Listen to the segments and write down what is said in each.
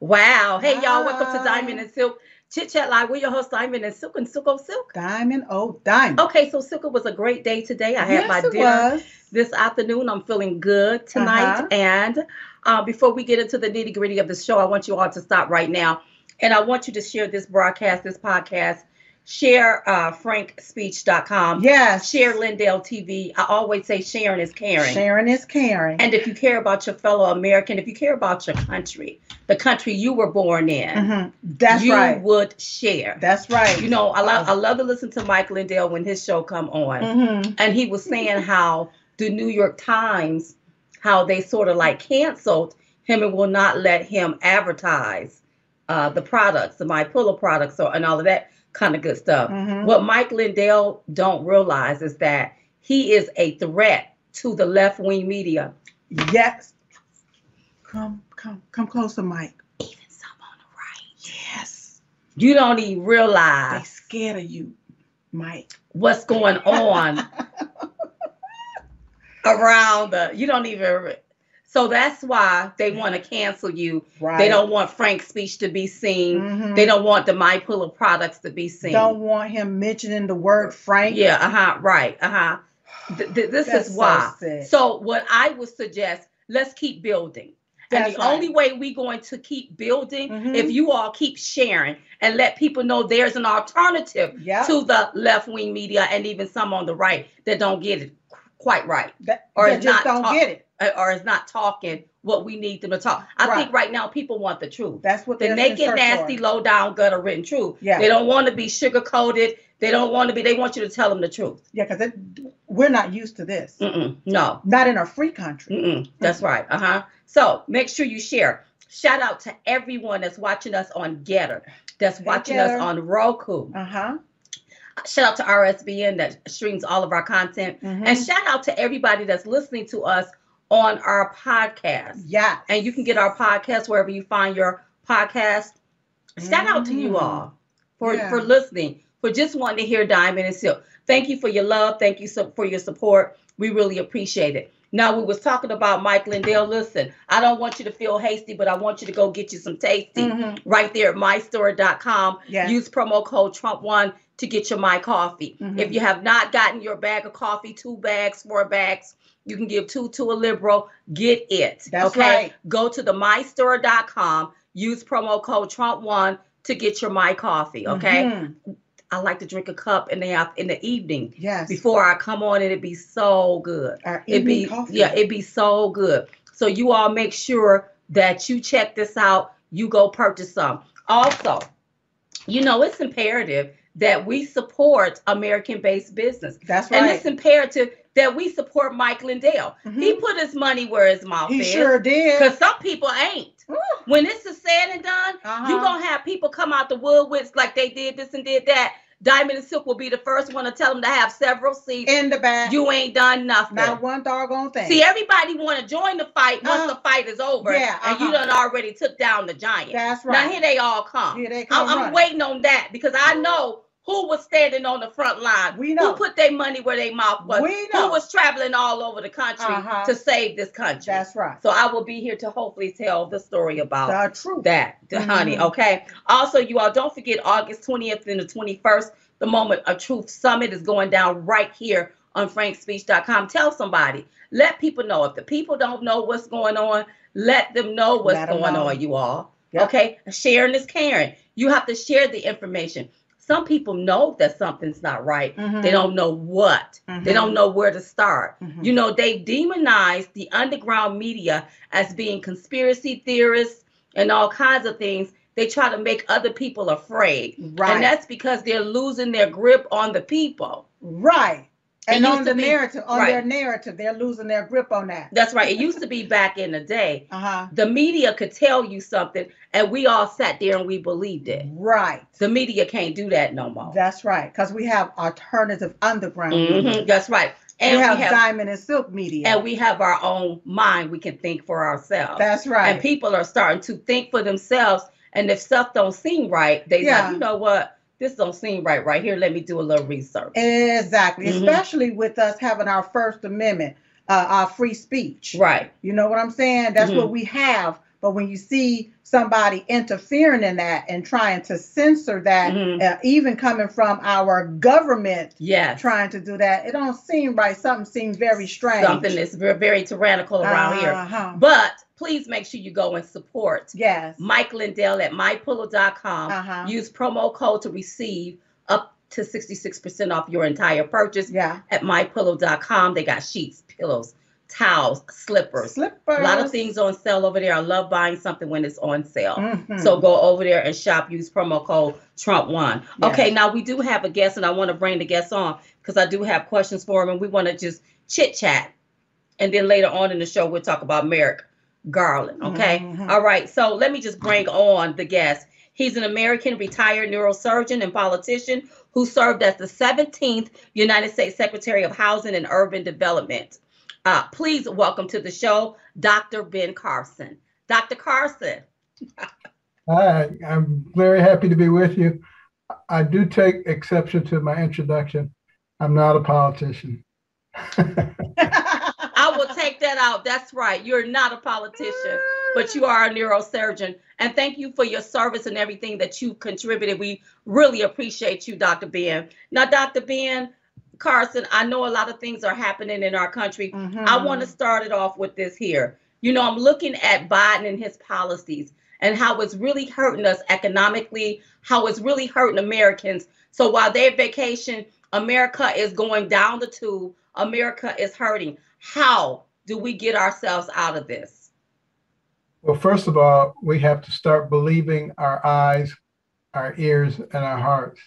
Wow. Hey, y'all. Welcome to Diamond and Silk Chit Chat Live. We're your host, Diamond and Silk, and Silk O' Silk. Diamond O' Diamond. Okay, so Silk, it was a great day today. I had my dinner this afternoon. I'm feeling good tonight. And before we get into the nitty gritty of the show, I want you all to stop right now. And I want you to share this broadcast, this podcast. Share frankspeech.com. Yes. Share Lindell TV. I always say sharing is caring. Sharing is caring. And if you care about your fellow American, if you care about your country, the country you were born in, that's right. You would share. That's right. You know, I love to listen to Mike Lindell when his show come on. And he was saying how the New York Times, how they sort of like canceled him and will not let him advertise the products, the MyPillow products and all of that kind of good stuff. What Mike Lindell don't realize is that he is a threat to the left-wing media. Yes. Come closer, Mike. Even some on the right. Yes. You don't even realize. They scared of you, Mike. What's going on around the, you don't even, so that's why they want to cancel you. Right. They don't want Frank's speech to be seen. They don't want the MyPillow products to be seen. Don't want him mentioning the word Frank. Yeah, right, This is why. So, what I would suggest, let's keep building. That's and the only way we're going to keep building, if you all keep sharing and let people know there's an alternative to the left-wing media and even some on the right that don't get it quite right. Or just don't get it. Or is not talking what we need them to talk. I think right now people want the truth. That's what the naked, nasty, low down, gutter written truth. Yeah. They don't want to be sugar coated. They don't want to be. They want you to tell them the truth. Yeah, because we're not used to this. No, not in our free country. That's right. So make sure you share. Shout out to everyone that's watching us on Getter, that's watching us on Roku. Shout out to RSBN that streams all of our content, and shout out to everybody that's listening to us on our podcast. Yeah. And you can get our podcast wherever you find your podcast. Shout out to you all for listening, for just wanting to hear Diamond and Silk. Thank you for your love. Thank you for your support. We really appreciate it. Now, we was talking about Mike Lindell. Listen, I don't want you to feel hasty, but I want you to go get you some tasty right there at MyStore.com. Yes. Use promo code Trump1 to get your My Coffee. If you have not gotten your bag of coffee, 2 bags, 4 bags, you can give 2 to a liberal. Get it. That's okay? Right. Go to the MyStore.com. Use promo code Trump1 to get your My Coffee. Okay. I like to drink a cup in the evening. Yes. Before I come on, and it'd be so good. It'd be so good. So you all make sure that you check this out. You go purchase some. Also, you know it's imperative that we support American-based business. That's right. And it's imperative that we support Mike Lindell. He put his money where his mouth is. He sure did. Because some people ain't. When this is said and done, you're going to have people come out the woodworks like they did this and did that. Diamond and Silk will be the first one to tell them to have several seats. In the back. You ain't done nothing. Not one doggone thing. See, everybody want to join the fight once the fight is over. Yeah, and you done already took down the giant. That's right. Now, here they all come. Here they come. I'm waiting on that because I know who was standing on the front line. We know. Who put their money where their mouth was. We know. Who was traveling all over the country to save this country. That's right. So I will be here to hopefully tell the story about the truth. Honey, okay? Also, you all, don't forget August 20th and the 21st, the Moment of Truth Summit is going down right here on frankspeech.com. Tell somebody. Let people know. If the people don't know what's going on, let them know what's going on, you all. Yep. Okay? Sharing is caring. You have to share the information. Some people know that something's not right. They don't know what. They don't know where to start. You know, they demonize the underground media as being conspiracy theorists and all kinds of things. They try to make other people afraid. Right. And that's because they're losing their grip on the people. Right. And on the narrative, their narrative, they're losing their grip on that. That's right. It used to be back in the day, the media could tell you something and we all sat there and we believed it. Right. The media can't do that no more. That's right. Because we have alternative underground media. That's right. And we have Diamond and Silk media. And we have our own mind. We can think for ourselves. That's right. And people are starting to think for themselves. And if stuff don't seem right, they like, you know what? This don't seem right here. Let me do a little research. Exactly. Especially with us having our First Amendment, our free speech. Right. You know what I'm saying? That's what we have But when you see somebody interfering in that and trying to censor that, even coming from our government, trying to do that, it don't seem right. Something seems very strange. Something is very tyrannical around here. But please make sure you go and support Mike Lindell at MyPillow.com. Use promo code to receive up to 66% off your entire purchase at MyPillow.com. They got sheets, pillows, towels, slippers, a lot of things on sale over there. I love buying something when it's on sale. So go over there and shop. Use promo code Trump1. Okay, now we do have a guest, and I want to bring the guest on because I do have questions for him, and we want to just chit chat, and then later on in the show we'll talk about Merrick Garland. Okay, all right. So let me just bring on the guest. He's an American retired neurosurgeon and politician who served as the 17th United States Secretary of Housing and Urban Development. Please welcome to the show, Dr. Ben Carson. Dr. Carson. Hi, I'm very happy to be with you. I do take exception to my introduction. I'm not a politician. I will take that out. That's right. You're not a politician, but you are a neurosurgeon. And thank you for your service and everything that you contributed. We really appreciate you, Dr. Ben. Now, Dr. Ben Carson, I know a lot of things are happening in our country. I want to start it off with this here. You know, I'm looking at Biden and his policies and how it's really hurting us economically, how it's really hurting Americans. So while they're vacation, America is going down the tube. America is hurting. How do we get ourselves out of this? Well, first of all, we have to start believing our eyes, our ears, and our hearts.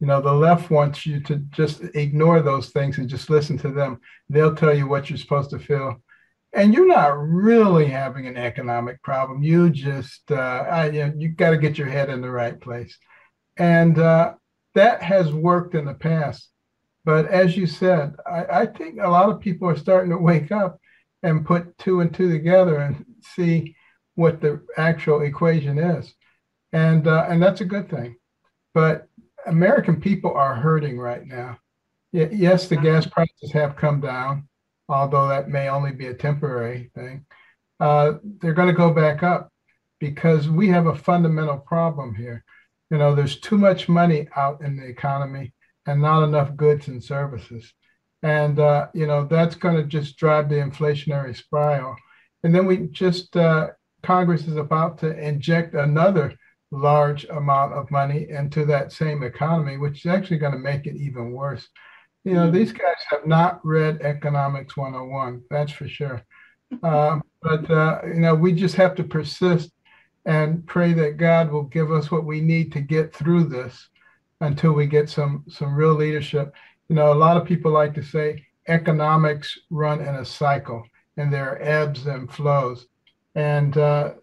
You know, the left wants you to just ignore those things and just listen to them. They'll tell you what you're supposed to feel. And you're not really having an economic problem. You just, you got to get your head in the right place. And that has worked in the past. But as you said, I think a lot of people are starting to wake up and put two and two together and see what the actual equation is. And that's a good thing. But American people are hurting right now. Yes, the gas prices have come down, although that may only be a temporary thing. They're going to go back up because we have a fundamental problem here. You know, there's too much money out in the economy and not enough goods and services. And, you know, that's going to just drive the inflationary spiral. And then we just, Congress is about to inject another large amount of money into that same economy, which is actually going to make it even worse. You know, these guys have not read Economics 101, that's for sure. But you know, we just have to persist and pray that God will give us what we need to get through this until we get some real leadership. You know, a lot of people like to say economics run in a cycle and there are ebbs and flows. And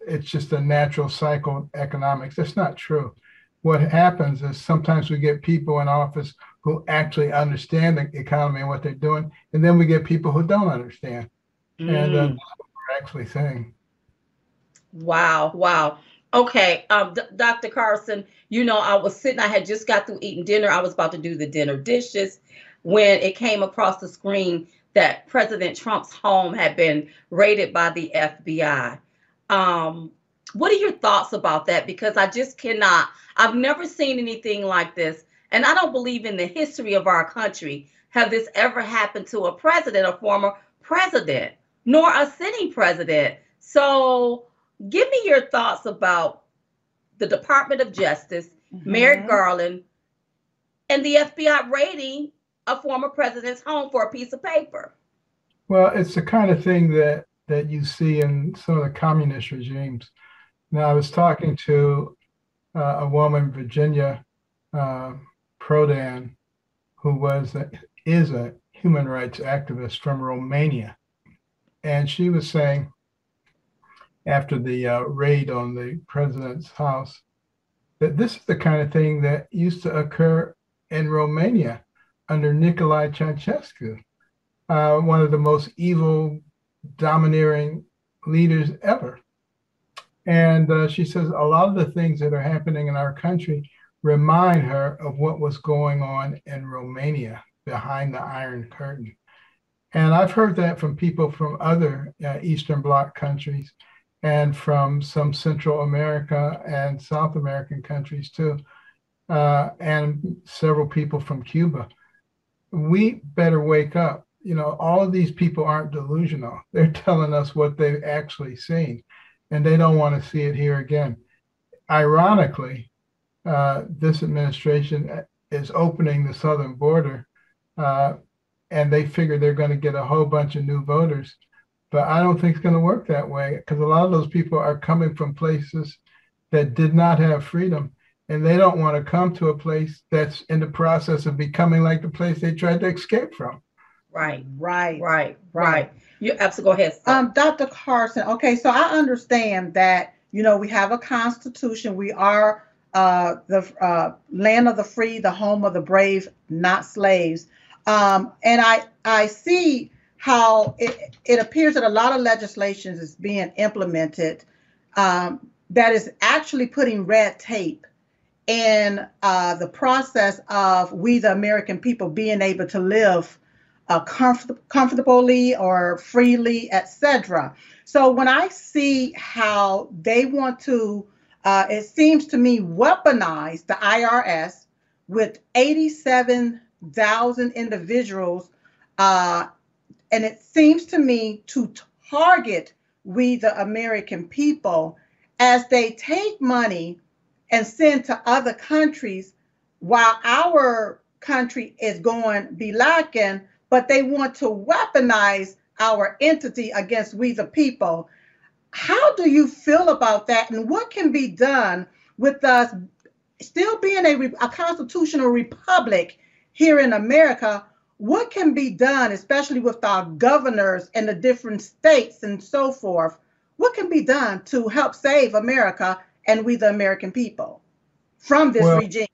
it's just a natural cycle of economics. That's not true. What happens is sometimes we get people in office who actually understand the economy and what they're doing, and then we get people who don't understand. And that's what we're actually saying. Wow, wow. Okay, Dr. Carson, you know, I was sitting, I had just got through eating dinner. I was about to do the dinner dishes when it came across the screen that President Trump's home had been raided by the FBI. What are your thoughts about that? Because I just cannot, I've never seen anything like this. And I don't believe in the history of our country have this ever happened to a president, a former president, nor a sitting president. So give me your thoughts about the Department of Justice, Merrick Garland, and the FBI raiding a former president's home for a piece of paper. Well, it's the kind of thing that you see in some of the communist regimes. Now, I was talking to a woman, Virginia Prodan, who is a human rights activist from Romania. And she was saying, after the raid on the president's house, that this is the kind of thing that used to occur in Romania under Nicolae Ceausescu, one of the most evil, domineering leaders ever. And she says a lot of the things that are happening in our country remind her of what was going on in Romania behind the Iron Curtain. And I've heard that from people from other Eastern Bloc countries. and from some Central America and South American countries too, and several people from Cuba. We better wake up. You know, all of these people aren't delusional. They're telling us what they've actually seen, and they don't want to see it here again. Ironically, this administration is opening the southern border, and they figure they're going to get a whole bunch of new voters. But I don't think it's going to work that way, because a lot of those people are coming from places that did not have freedom, and they don't want to come to a place that's in the process of becoming like the place they tried to escape from. Right. You absolutely, go ahead. Dr. Carson, okay, so I understand that, you know, we have a constitution. We are the land of the free, the home of the brave, not slaves. And I see how it appears that a lot of legislation is being implemented that is actually putting red tape in the process of we, the American people, being able to live comfortably or freely, etc. So when I see how they want to, it seems to me, weaponize the IRS with 87,000 individuals, and it seems to me to target we, the American people, as they take money and send to other countries while our country is going be lacking, but they want to weaponize our entity against we, the people. How do you feel about that? And what can be done with us still being a constitutional republic here in America? What can be done, especially with our governors and the different states and so forth? What can be done to help save America and we, the American people, from this regime?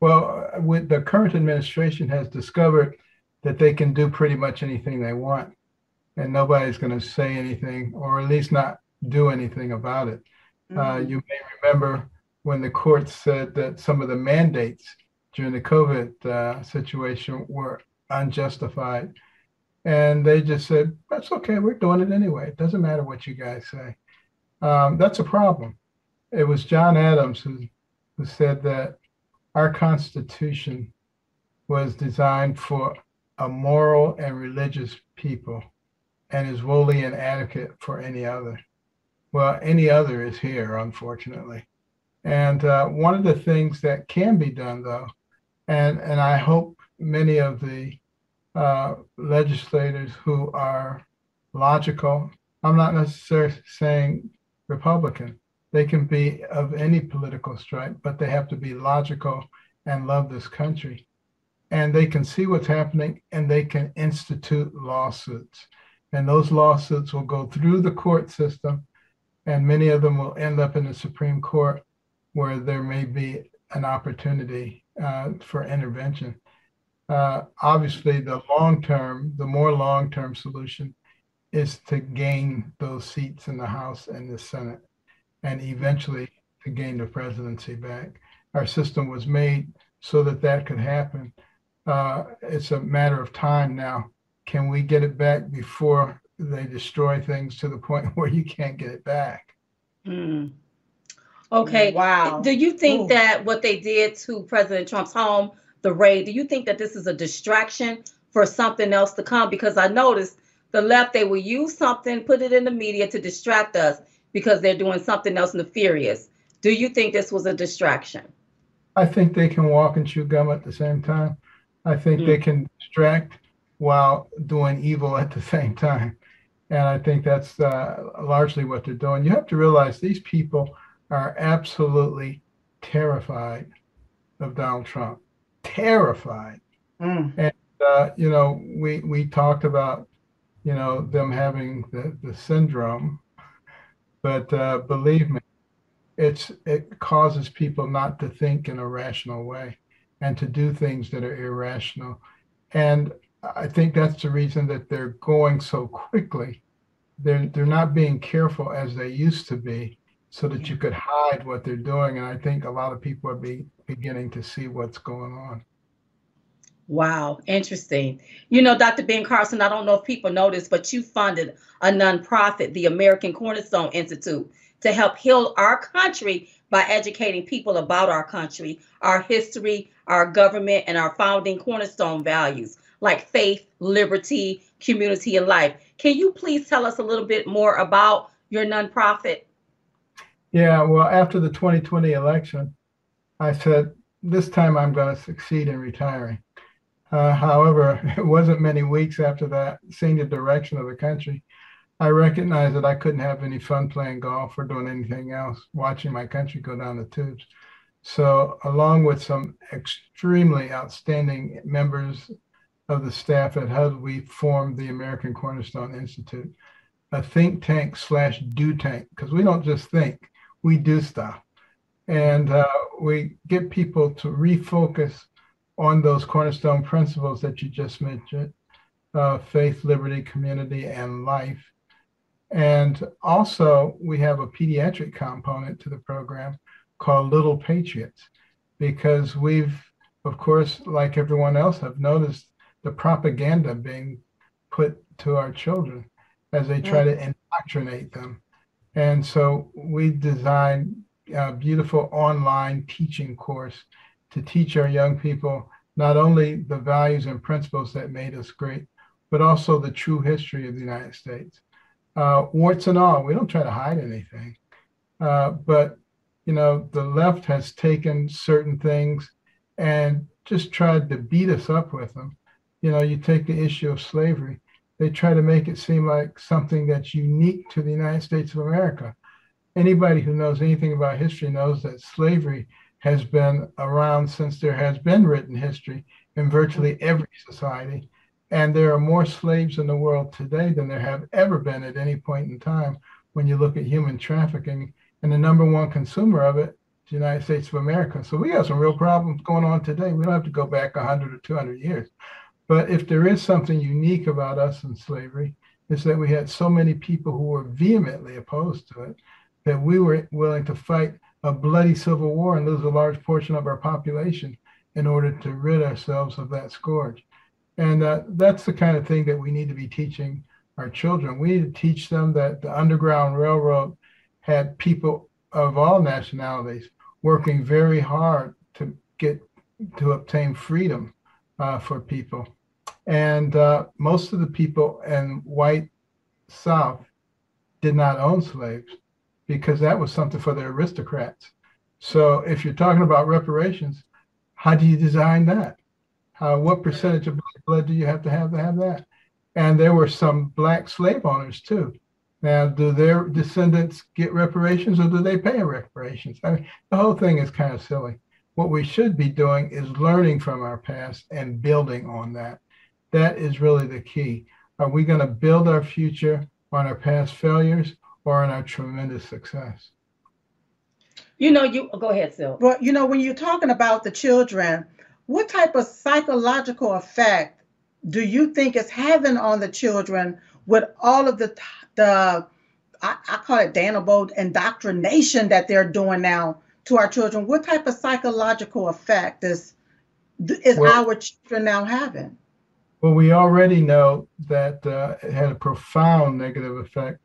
Well, with the current administration has discovered that they can do pretty much anything they want, and nobody's going to say anything, or at least not do anything about it. Mm-hmm. You may remember when the courts said that some of the mandates during the COVID situation were unjustified. And they just said, that's okay, we're doing it anyway. It doesn't matter what you guys say. That's a problem. It was John Adams who said that our Constitution was designed for a moral and religious people and is woefully inadequate for any other. Well, any other is here, unfortunately. And one of the things that can be done, though, and I hope many of the legislators who are logical, I'm not necessarily saying Republican, they can be of any political stripe, but they have to be logical and love this country. And they can see what's happening, and they can institute lawsuits. And those lawsuits will go through the court system, and many of them will end up in the Supreme Court, where there may be an opportunity for intervention. Obviously, the more long-term solution is to gain those seats in the House and the Senate, and eventually to gain the presidency back. Our system was made so that that could happen. It's a matter of time now. Can we get it back before they destroy things to the point where you can't get it back? Mm. Okay. Wow. Do you think that what they did to President Trump's home, the raid, do you think that this is a distraction for something else to come? Because I noticed the left, they will use something, put it in the media to distract us because they're doing something else nefarious. Do you think this was a distraction? I think they can walk and chew gum at the same time. I think they can distract while doing evil at the same time. And I think that's largely what they're doing. You have to realize these people are absolutely terrified of Donald Trump, terrified. Mm. And, you know, we talked about, you know, them having the syndrome, but believe me, it causes people not to think in a rational way and to do things that are irrational. And I think that's the reason that they're going so quickly. They're not being careful as they used to be, so that you could hide what they're doing. And I think a lot of people are beginning to see what's going on. Wow, interesting. You know, Dr. Ben Carson, I don't know if people know this, but you funded a nonprofit, the American Cornerstone Institute, to help heal our country by educating people about our country, our history, our government, and our founding cornerstone values like faith, liberty, community, and life. Can you please tell us a little bit more about your nonprofit? Yeah, well, after the 2020 election, I said, this time I'm going to succeed in retiring. However, it wasn't many weeks after that, seeing the direction of the country, I recognized that I couldn't have any fun playing golf or doing anything else, watching my country go down the tubes. So along with some extremely outstanding members of the staff at HUD, we formed the American Cornerstone Institute, a think tank slash do tank, because we don't just think, we do stuff. And we get people to refocus on those cornerstone principles that you just mentioned, faith, liberty, community, and life. And also we have a pediatric component to the program called Little Patriots, because we've, of course, like everyone else, have noticed the propaganda being put to our children as they try to indoctrinate them. And so we designed a beautiful online teaching course to teach our young people not only the values and principles that made us great, but also the true history of the United States. Warts and all, we don't try to hide anything. But, you know, the left has taken certain things and just tried to beat us up with them. You know, you take the issue of slavery, they try to make it seem like something that's unique to the United States of America. Anybody who knows anything about history knows that slavery has been around since there has been written history in virtually every society. And there are more slaves in the world today than there have ever been at any point in time when you look at human trafficking, and the #1 consumer of it, the United States of America. So we have some real problems going on today. We don't have to go back 100 or 200 years. But if there is something unique about us in slavery, it's that we had so many people who were vehemently opposed to it that we were willing to fight a bloody civil war and lose a large portion of our population in order to rid ourselves of that scourge. And that's the kind of thing that we need to be teaching our children. We need to teach them that the Underground Railroad had people of all nationalities working very hard to obtain freedom for people. And most of the people in white South did not own slaves, because that was something for the aristocrats. So if you're talking about reparations, how do you design that? What percentage of black blood do you have to have that? And there were some black slave owners too. Now, do their descendants get reparations, or do they pay reparations? I mean, the whole thing is kind of silly. What we should be doing is learning from our past and building on that. That is really the key. Are we going to build our future on our past failures or on our tremendous success? You know, you go ahead, Sil. Well, you know, when you're talking about the children, what type of psychological effect do you think it's having on the children with all of the I call it damnable indoctrination that they're doing now to our children? What type of psychological effect is our children now having? Well, we already know that it had a profound negative effect,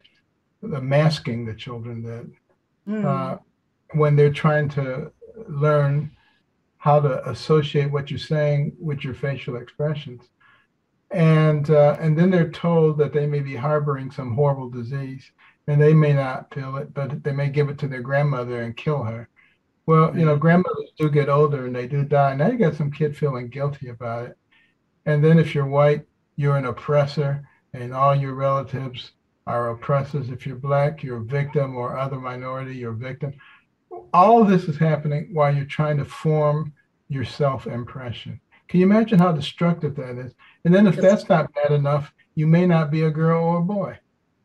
the masking the children did. When they're trying to learn how to associate what you're saying with your facial expressions. And then they're told that they may be harboring some horrible disease, and they may not feel it, but they may give it to their grandmother and kill her. Well, you know, grandmothers do get older and they do die. Now you got some kid feeling guilty about it. And then if you're white, you're an oppressor, and all your relatives are oppressors. If you're black, you're a victim, or other minority, you're a victim. All of this is happening while you're trying to form your self-impression. Can you imagine how destructive that is? And then if that's not bad enough, you may not be a girl or a boy.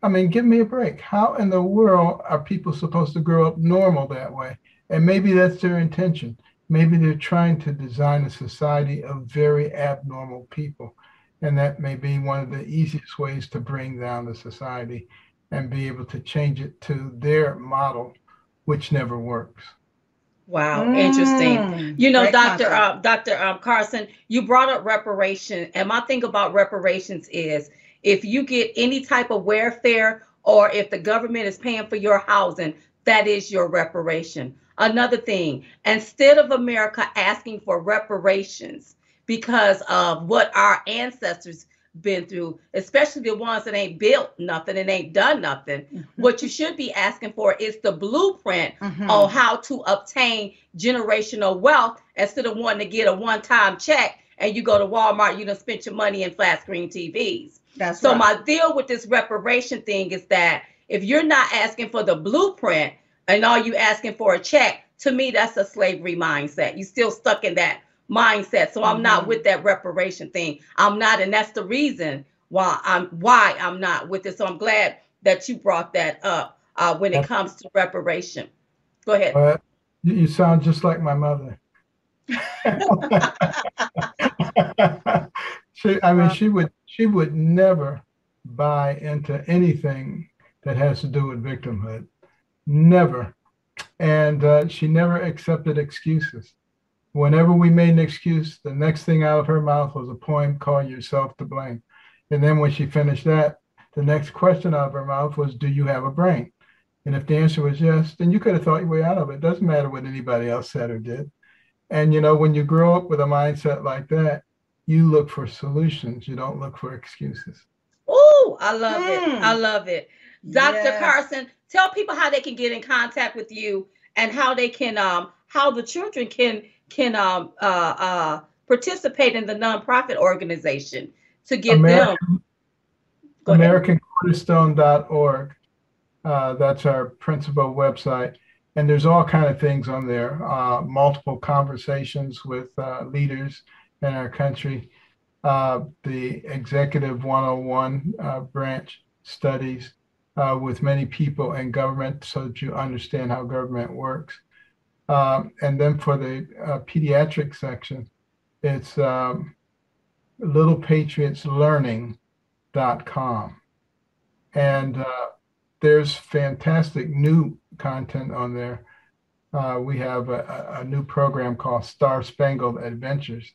I mean, give me a break. How in the world are people supposed to grow up normal that way? And maybe that's their intention. Maybe they're trying to design a society of very abnormal people. And that may be one of the easiest ways to bring down the society and be able to change it to their model, which never works. Wow, interesting. You know, Dr. Carson, you brought up reparation, and my thing about reparations is if you get any type of welfare or if the government is paying for your housing, that is your reparation. Another thing, instead of America asking for reparations because of what our ancestors been through, especially the ones that ain't built nothing and ain't done nothing, what you should be asking for is the blueprint on how to obtain generational wealth instead of wanting to get a one-time check and you go to Walmart, you done spent your money in flat screen TVs. That's so right. My deal with this reparation thing is that if you're not asking for the blueprint and all you asking for a check, to me, that's a slavery mindset. You still stuck in that mindset. So I'm not with that reparation thing. I'm not, and that's the reason why I'm not with it. So I'm glad that you brought that up when it comes to reparation. Go ahead. You sound just like my mother. She would never buy into anything that has to do with victimhood. Never. And she never accepted excuses. Whenever we made an excuse, the next thing out of her mouth was a poem called Yourself to Blame. And then when she finished that, the next question out of her mouth was, do you have a brain? And if the answer was yes, then you could have thought your way out of it. It doesn't matter what anybody else said or did. And, you know, when you grow up with a mindset like that, you look for solutions. You don't look for excuses. Oh, I love it. I love it. Dr. Carson, tell people how they can get in contact with you and how they can, how the children can participate in the nonprofit organization to get them. AmericanCornerstone.org. That's our principal website. And there's all kinds of things on there, multiple conversations with leaders in our country, the Executive 101 branch studies with many people in government so that you understand how government works. And then for the pediatric section, it's LittlePatriotsLearning.com. And there's fantastic new content on there. We have a new program called Star Spangled Adventures.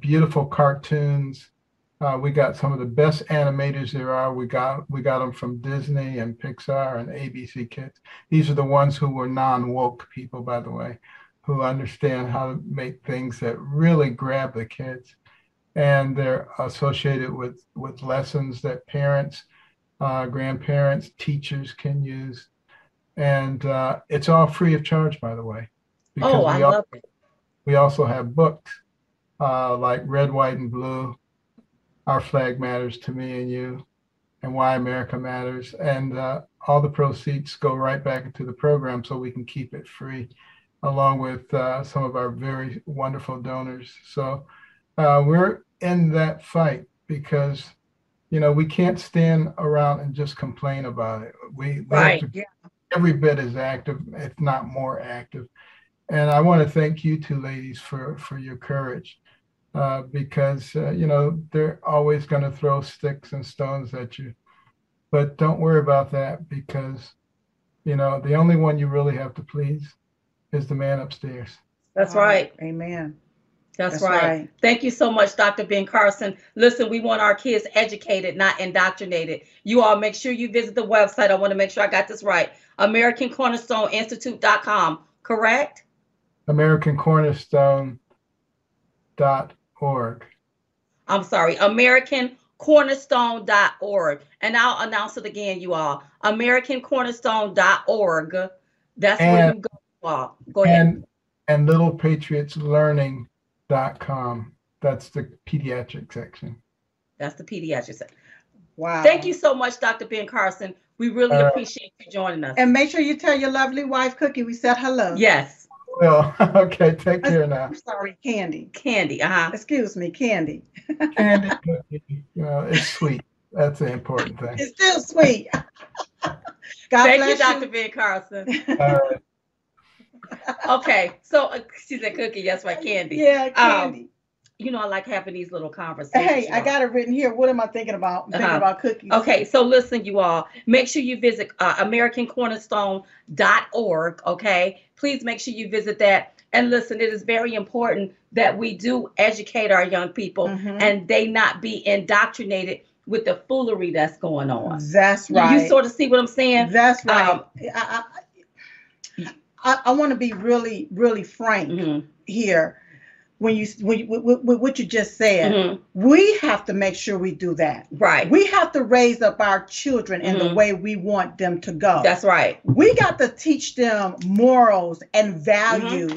Beautiful cartoons. We got some of the best animators there are. We got them from Disney and Pixar and ABC Kids. These are the ones who were non-woke people, by the way, who understand how to make things that really grab the kids. And they're associated with lessons that parents, grandparents, teachers can use. And it's all free of charge, by the way. Because we also have books like Red, White, and Blue, Our Flag Matters to Me and You, and Why America Matters. And all the proceeds go right back into the program so we can keep it free, along with some of our very wonderful donors. So we're in that fight because, you know, we can't stand around and just complain about it. We have to be every bit as active, if not more active. And I want to thank you two ladies for your courage. Because, you know, they're always going to throw sticks and stones at you. But don't worry about that because, you know, the only one you really have to please is the man upstairs. That's right. Amen. That's right. Thank you so much, Dr. Ben Carson. Listen, we want our kids educated, not indoctrinated. You all make sure you visit the website. I want to make sure I got this right. AmericanCornerstoneInstitute.com, correct? AmericanCornerstone.org. I'm sorry, AmericanCornerstone.org. And I'll announce it again, you all. AmericanCornerstone.org. That's where you go. All. Go ahead. And LittlePatriotsLearning.com. That's the pediatric section. That's the pediatric section. Wow. Thank you so much, Dr. Ben Carson. We really appreciate you joining us. And make sure you tell your lovely wife, Cookie, we said hello. Yes. Well, okay, take care now. I'm sorry, Candy. Candy, excuse me, Candy. Candy, you know, it's sweet. That's the important thing. It's still sweet. God bless you, Dr. Ben Carson. All right. Okay, so she said Cookie, that's right, Candy. Yeah, Candy. you know, I like having these little conversations. Hey, I got it written here. What am I thinking about? I'm thinking about cookies. Okay, so listen, you all, make sure you visit AmericanCornerstone.org, okay? Please make sure you visit that. And listen, it is very important that we do educate our young people and they not be indoctrinated with the foolery that's going on. That's right. You sort of see what I'm saying? That's right. I want to be really, really frank here. When what you just said, we have to make sure we do that. Right. We have to raise up our children in the way we want them to go. That's right. We got to teach them morals and values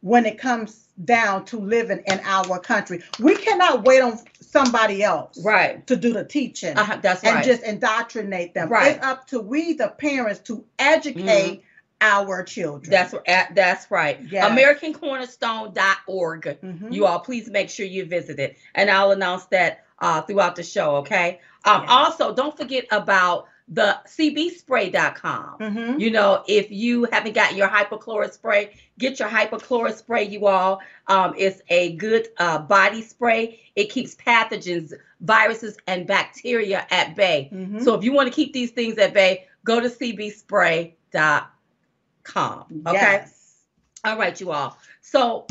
when it comes down to living in our country. We cannot wait on somebody else to do the teaching and just indoctrinate them. Right. It's up to we, the parents, to educate our children. That's right. Yes. AmericanCornerstone.org. You all, please make sure you visit it. And I'll announce that throughout the show, okay? Also, don't forget about the cbSpray.com. You know, if you haven't got your hypochlorous spray, get your hypochlorous spray, you all. It's a good body spray. It keeps pathogens, viruses, and bacteria at bay. So if you want to keep these things at bay, go to cbSpray.com. Okay? Yes. All right, you all. So,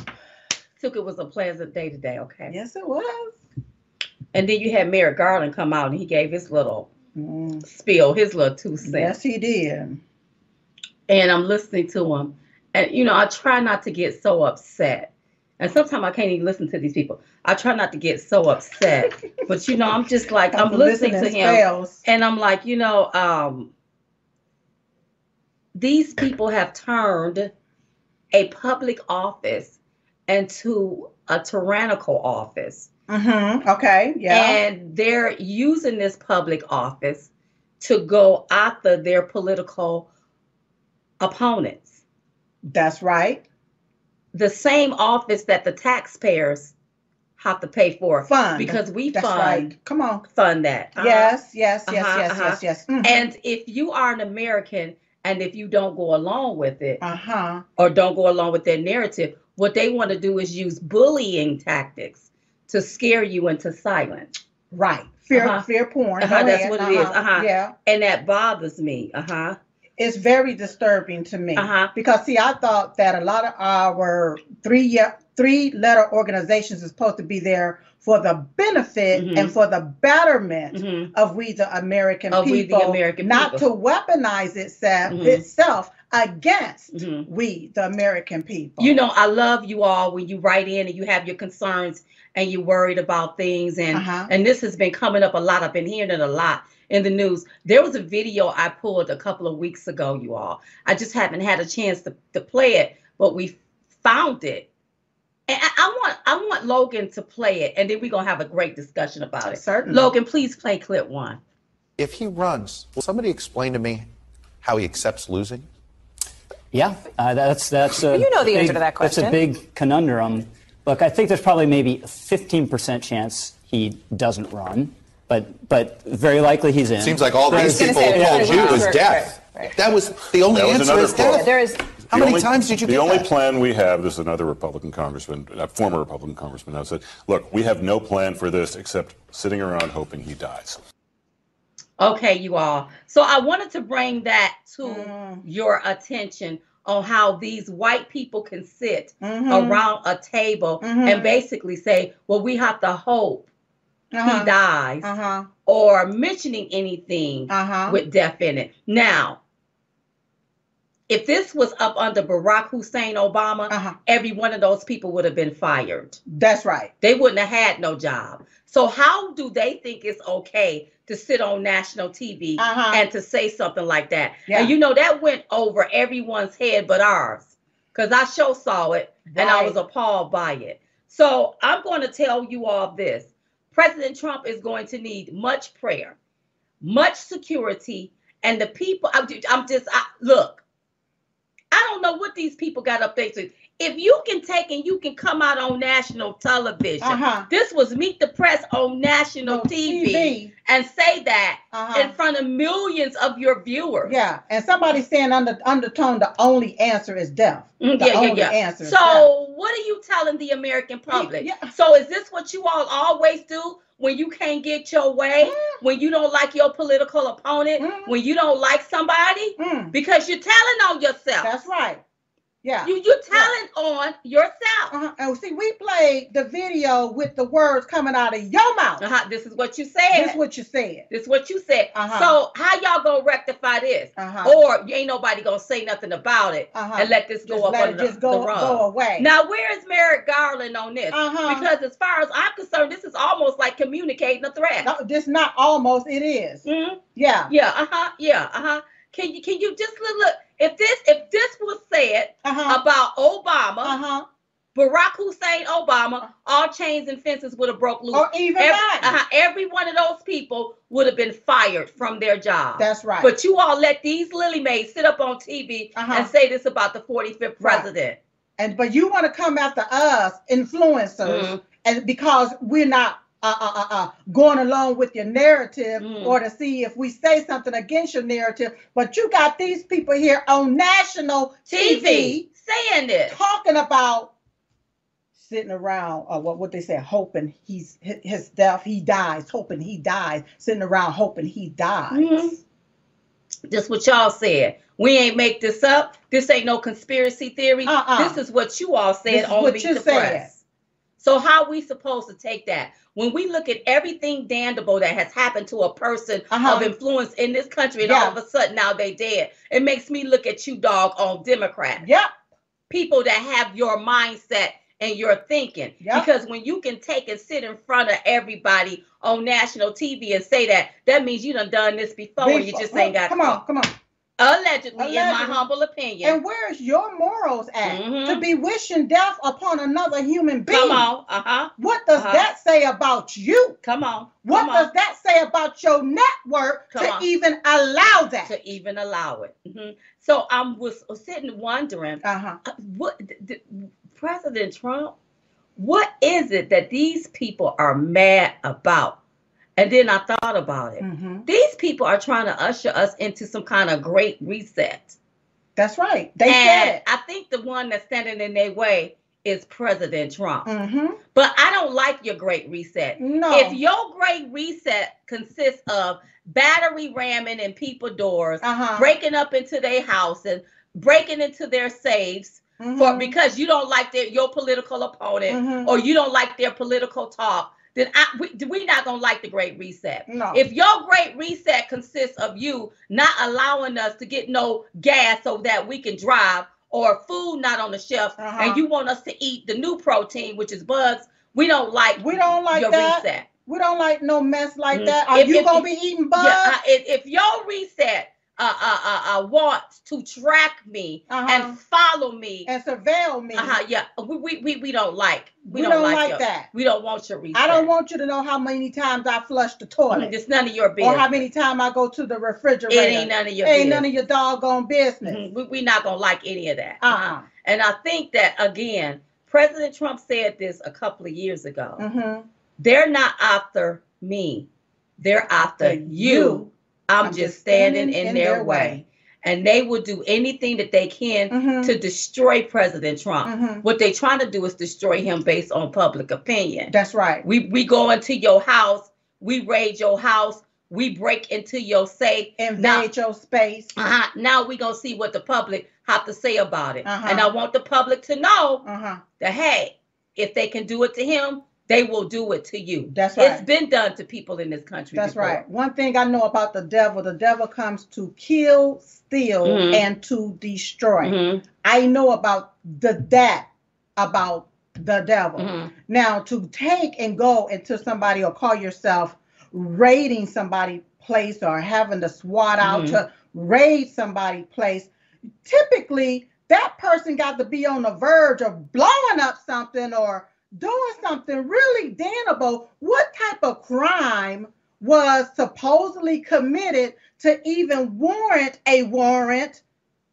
it was a pleasant day today, okay? Yes, it was. And then you had Merrick Garland come out, and he gave his little spill, his little 2 cents. Yes, he did. And I'm listening to him. And, you know, I try not to get so upset. And sometimes I can't even listen to these people. I try not to get so upset. But, you know, I'm just like, I'm listening to him. And I'm like, you know, these people have turned a public office into a tyrannical office. Okay, yeah. And they're using this public office to go after their political opponents. That's right. The same office that the taxpayers have to pay for. Because we fund that. Yes. And if you are an American, and if you don't go along with it or don't go along with their narrative, what they want to do is use bullying tactics to scare you into silence. Right. Fear porn. That's what it is. Yeah. And that bothers me. It's very disturbing to me. Because, see, I thought that a lot of our three-letter organizations is supposed to be there for the benefit and for the betterment of we the American people, not to weaponize itself against we the American people. You know, I love you all when you write in and you have your concerns and you're worried about things. And and this has been coming up a lot. I've been hearing it a lot in the news. There was a video I pulled a couple of weeks ago, you all. I just haven't had a chance to play it, but we found it. And I want Logan to play it, and then we're going to have a great discussion about it. Certainly. Logan, please play clip 1. If he runs, will somebody explain to me how he accepts losing? Yeah, that's you know the answer to that question. That's a big conundrum. Look, I think there's probably maybe a 15% chance he doesn't run, but very likely he's in. Seems like all these people told you was death. Right. That was the only answer is death. There is. How many times did you get that? The only plan we have, this is another Republican congressman, a former Republican congressman, now said, look, we have no plan for this except sitting around hoping he dies. Okay, you all. So I wanted to bring that to your attention on how these white people can sit around a table and basically say, well, we have to hope he dies or mentioning anything with death in it. Now, if this was up under Barack Hussein Obama, every one of those people would have been fired. That's right. They wouldn't have had no job. So how do they think it's okay to sit on national TV and to say something like that? Yeah. And you know, that went over everyone's head but ours, because I sure saw it and I was appalled by it. So I'm going to tell you all this. President Trump is going to need much prayer, much security, and the people, I'm just, look, I don't know what these people got up there to. If you can take and you can come out on national television, this was Meet the Press on national TV and say that in front of millions of your viewers. Yeah, and somebody's saying undertone, the only answer is death. The only answer is death. What are you telling the American public? Yeah. So is this what you all always do? When you can't get your way, when you don't like your political opponent, when you don't like somebody, because you're telling on yourself. That's right. Yeah. You're telling on yourself. And see, we played the video with the words coming out of your mouth. This is what you said. This is what you said. This is what you said. So how y'all going to rectify this? Or you ain't nobody going to say nothing about it and let this go up under the rug. Go away. Now, where is Merrick Garland on this? Because as far as I'm concerned, this is almost like communicating a threat. No, this not almost. It is. Yeah. Yeah. Can you just look? If this was said about Obama, Barack Hussein Obama, all chains and fences would have broke loose. Or even every one of those people would have been fired from their job. That's right. But you all let these lily maids sit up on TV and say this about the 45th president. But you want to come after us influencers, and because we're not going along with your narrative, or to see if we say something against your narrative, but you got these people here on national TV saying this, talking about sitting around what they say, hoping his death, he dies, hoping he dies, sitting around hoping he dies. Just what y'all said. We ain't make this up. This ain't no conspiracy theory. This is what you all said on Meet the Press. So how we supposed to take that? When we look at everything damnable that has happened to a person of influence in this country, and all of a sudden now they dead, it makes me look at you, dog, on Democrats. People that have your mindset and your thinking. Because when you can take and sit in front of everybody on national TV and say that, that means you done this before and you just ain't got Come on. Allegedly, in my humble opinion. And where's your morals at to be wishing death upon another human being? Come on. What does that say about you? Come on. What does that say about your network to even allow that? To even allow it. So I was sitting wondering, what President Trump, what is it that these people are mad about? And then I thought about it. These people are trying to usher us into some kind of great reset. That's right. They said it. I think the one that's standing in their way is President Trump. But I don't like your great reset. No. If your great reset consists of battery ramming in people's doors, breaking up into their houses, breaking into their safes, because you don't like your political opponent or you don't like their political talk, then we're not going to like the Great Reset. No. If your Great Reset consists of you not allowing us to get no gas so that we can drive, or food not on the shelf, and you want us to eat the new protein, which is bugs, we don't like your reset. We don't like no mess like that. Are you going to be eating bugs? If your reset wants to track me and follow me and surveil me. We don't like. We don't like that. We don't want your reset. I don't want you to know how many times I flush the toilet. It's none of your business. Or how many times I go to the refrigerator. It ain't none of your business. Ain't none of your doggone business. We're not going to like any of that. And I think that, again, President Trump said this a couple of years ago. They're not after me. They're after you. I'm just standing in their way. And they will do anything that they can to destroy President Trump. What they're trying to do is destroy him based on public opinion. That's right. We go into your house. We raid your house. We break into your safe. Invade your space. Now we're going to see what the public have to say about it. And I want the public to know that, hey, if they can do it to him, they will do it to you. That's right. It's been done to people in this country. That's right. One thing I know about the devil comes to kill, steal, and to destroy. I know about about the devil. Now, to take and go into somebody or call yourself raiding somebody's place or having the SWAT out to raid somebody's place, typically that person got to be on the verge of blowing up something or doing something really damnable. What type of crime was supposedly committed to even warrant a warrant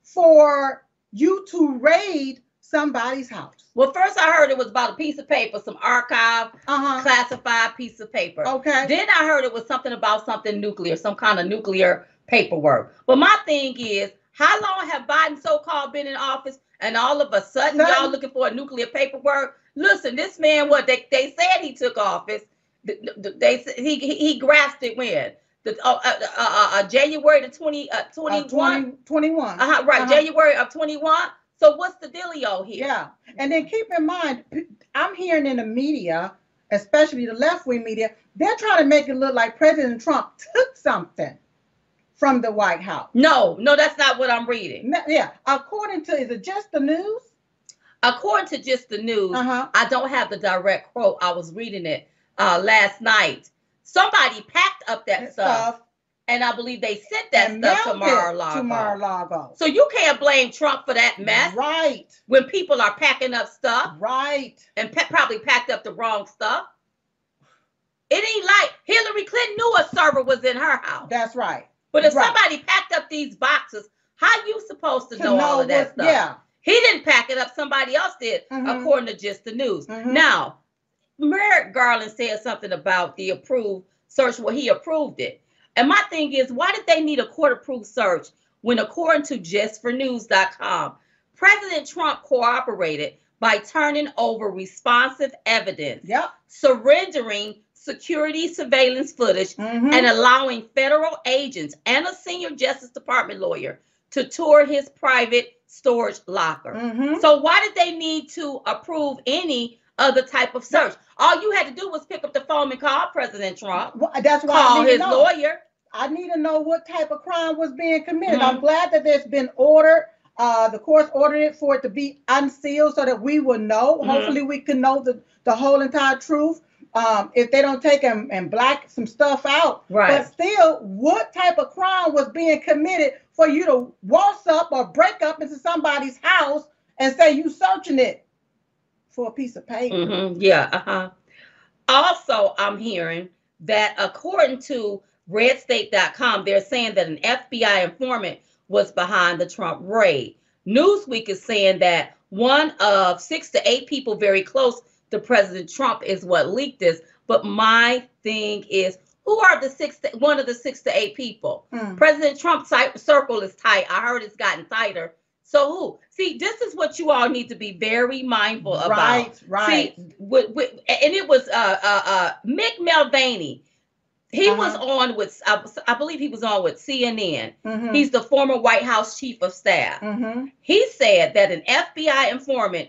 for you to raid somebody's house? Well, first I heard it was about a piece of paper, some archive, classified piece of paper. Okay. Then I heard it was something about something nuclear, some kind of nuclear paperwork. But my thing is, how long have Biden so-called been in office, and all of a sudden y'all looking for a nuclear paperwork? Listen, this man, what they said he took office, he grasped it when? January the 2021. January of 21. So what's the dealio here? Yeah, and then keep in mind, I'm hearing in the media, especially the left-wing media, they're trying to make it look like President Trump took something from the White House. No, no, that's not what I'm reading. No, yeah, according to, is it Just the News? According to Just the News, I don't have the direct quote. I was reading it last night. Somebody packed up that stuff, and I believe they sent that stuff to Mar-a-Lago. So you can't blame Trump for that mess. Right. When people are packing up stuff. Right. And probably packed up the wrong stuff. It ain't like Hillary Clinton knew a server was in her house. That's right. But if somebody packed up these boxes, how you supposed to know all of that stuff? Yeah. He didn't pack it up. Somebody else did, according to Just the News. Now, Merrick Garland said something about the approved search where he approved it. And my thing is, why did they need a court-approved search when, according to JustForNews.com, President Trump cooperated by turning over responsive evidence, surrendering security surveillance footage, and allowing federal agents and a senior Justice Department lawyer to tour his private storage locker? So why did they need to approve any other type of search? All you had to do was pick up the phone and call President Trump. Well, that's why call his lawyer. I need to know what type of crime was being committed. I'm glad that there's been ordered. The courts ordered it for it to be unsealed so that we will know. Hopefully we can know the whole entire truth. If they don't take and black some stuff out. But still, what type of crime was being committed for you to waltz up or break up into somebody's house and say you searching it for a piece of paper? Also, I'm hearing that according to redstate.com, they're saying that an FBI informant was behind the Trump raid. Newsweek is saying that one of 6 to 8 people very close to President Trump is what leaked this. But my thing is, who are the one of the 6 to 8 people? President Trump's circle is tight. I heard it's gotten tighter. So who? See, this is what you all need to be very mindful about. Right. See, and it was Mick Mulvaney. He was on with, I believe he was on with CNN. He's the former White House chief of staff. He said that an FBI informant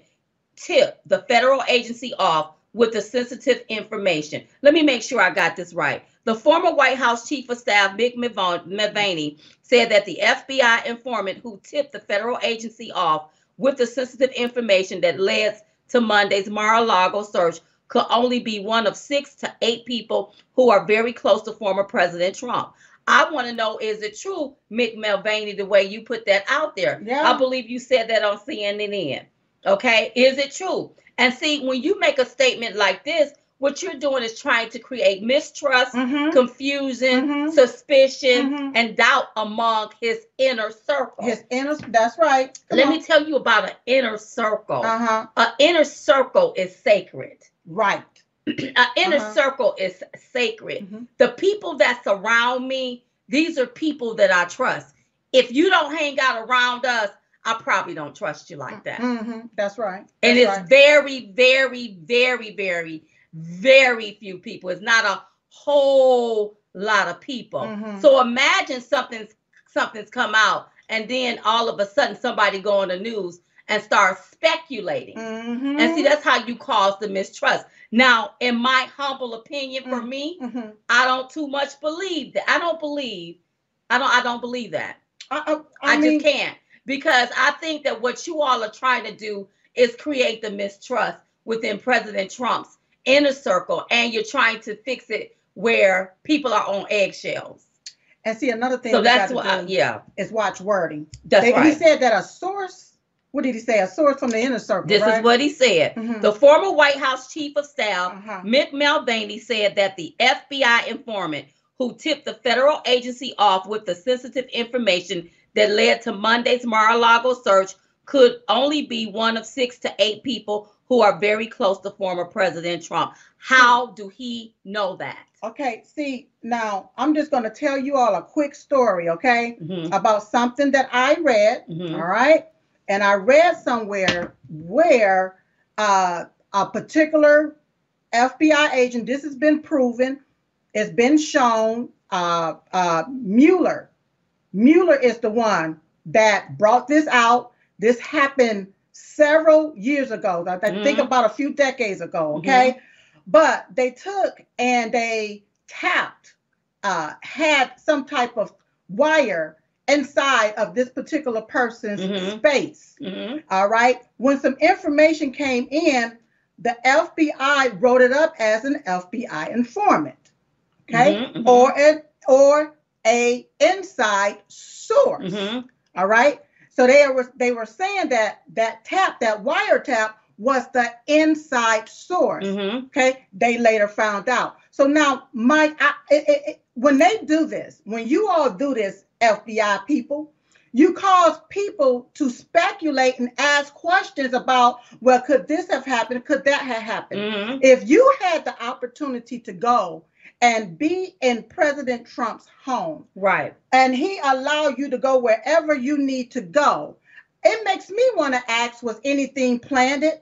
tipped the federal agency off with the sensitive information. Let me make sure I got this right. The former White House chief of staff, Mick Mulvaney, said that the FBI informant who tipped the federal agency off with the sensitive information that led to Monday's Mar-a-Lago search could only be one of 6 to 8 people who are very close to former President Trump. I want to know, is it true, Mick Mulvaney, the way you put that out there? I believe you said that on CNN. Okay, is it true? And see, when you make a statement like this, what you're doing is trying to create mistrust, confusion, suspicion, and doubt among his inner circle. That's right. Let me tell you about an inner circle. An inner circle is sacred. Right. An inner circle is sacred. The people that surround me, these are people that I trust. If you don't hang out around us, I probably don't trust you like that. That's right. And it's very, very, very, very, very few people. It's not a whole lot of people. So imagine something's come out, and then all of a sudden somebody go on the news and start speculating. And see, that's how you cause the mistrust. Now, in my humble opinion, for me, I don't too much believe that. I don't believe that. I mean, just can't, because I think that what you all are trying to do is create the mistrust within President Trump's inner circle, and you're trying to fix it where people are on eggshells. And see, another thing, so that's why, is watch wording. That's right. He said that a source, what did he say? A source from the inner circle. This is what he said. The former White House chief of staff, Mick Mulvaney, said that the FBI informant who tipped the federal agency off with the sensitive information that led to Monday's Mar-a-Lago search could only be one of 6 to 8 people who are very close to former President Trump. How do he know that? Okay, see, now I'm just going to tell you all a quick story, okay, about something that I read, all right? And I read somewhere where a particular FBI agent, this has been proven, it's been shown, Mueller is the one that brought this out. This happened several years ago. I think about a few decades ago, okay? But they took and they tapped, had some type of wire inside of this particular person's space, all right? When some information came in, the FBI wrote it up as an FBI informant, okay? Or an inside source, all right? So they were saying that that wiretap was the inside source. Okay, they later found out. So now, Mike, when they do this, when you all do this, FBI people, you cause people to speculate and ask questions about, well, could this have happened? Could that have happened? If you had the opportunity to go and be in President Trump's home, right, and he allowed you to go wherever you need to go, it makes me want to ask, was anything planted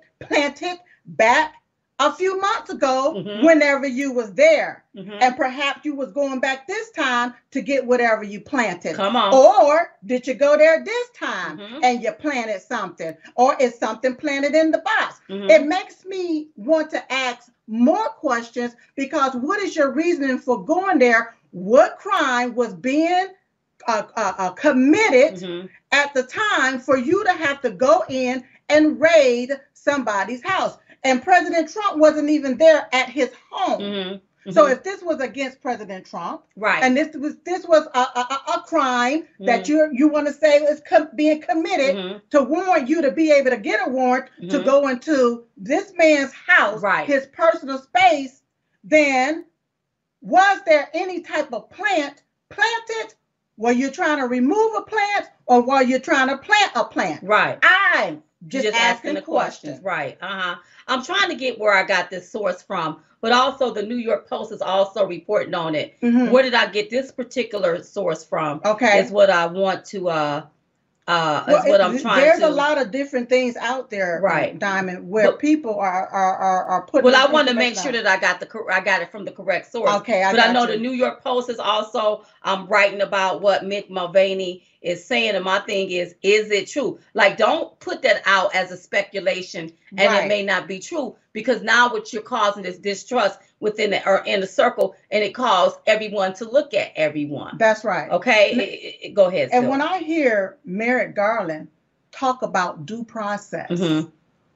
back a few months ago whenever you was there? And perhaps you was going back this time to get whatever you planted. Come on. Or did you go there this time and you planted something? Or is something planted in the box? It makes me want to ask more questions, because what is your reasoning for going there? What crime was being committed at the time for you to have to go in and raid somebody's house? And President Trump wasn't even there at his home. So if this was against President Trump, right, and this was a crime that you want to say is being committed to warrant you to be able to get a warrant to go into this man's house, right, his personal space, then was there any type of plant planted? Were you trying to remove a plant, or were you trying to plant a plant? Right. I'm just asking the questions. Right. I'm trying to get where I got this source from, but also the New York Post is also reporting on it. Where did I get this particular source from? Okay. Is what I want to, is what I'm trying to. There's a lot of different things out there, right, Diamond, where people are putting. Well, I want to make sure that I got it from the correct source. Okay. But I know the New York Post is also writing about what Mick Mulvaney is saying, and my thing is it true? Like, don't put that out as a speculation, and right, it may not be true, because now what you're causing is distrust within the, or in the circle, and it caused everyone to look at everyone. That's right. Okay, go ahead. And when I hear Merrick Garland talk about due process,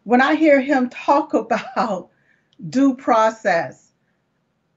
when I hear him talk about due process,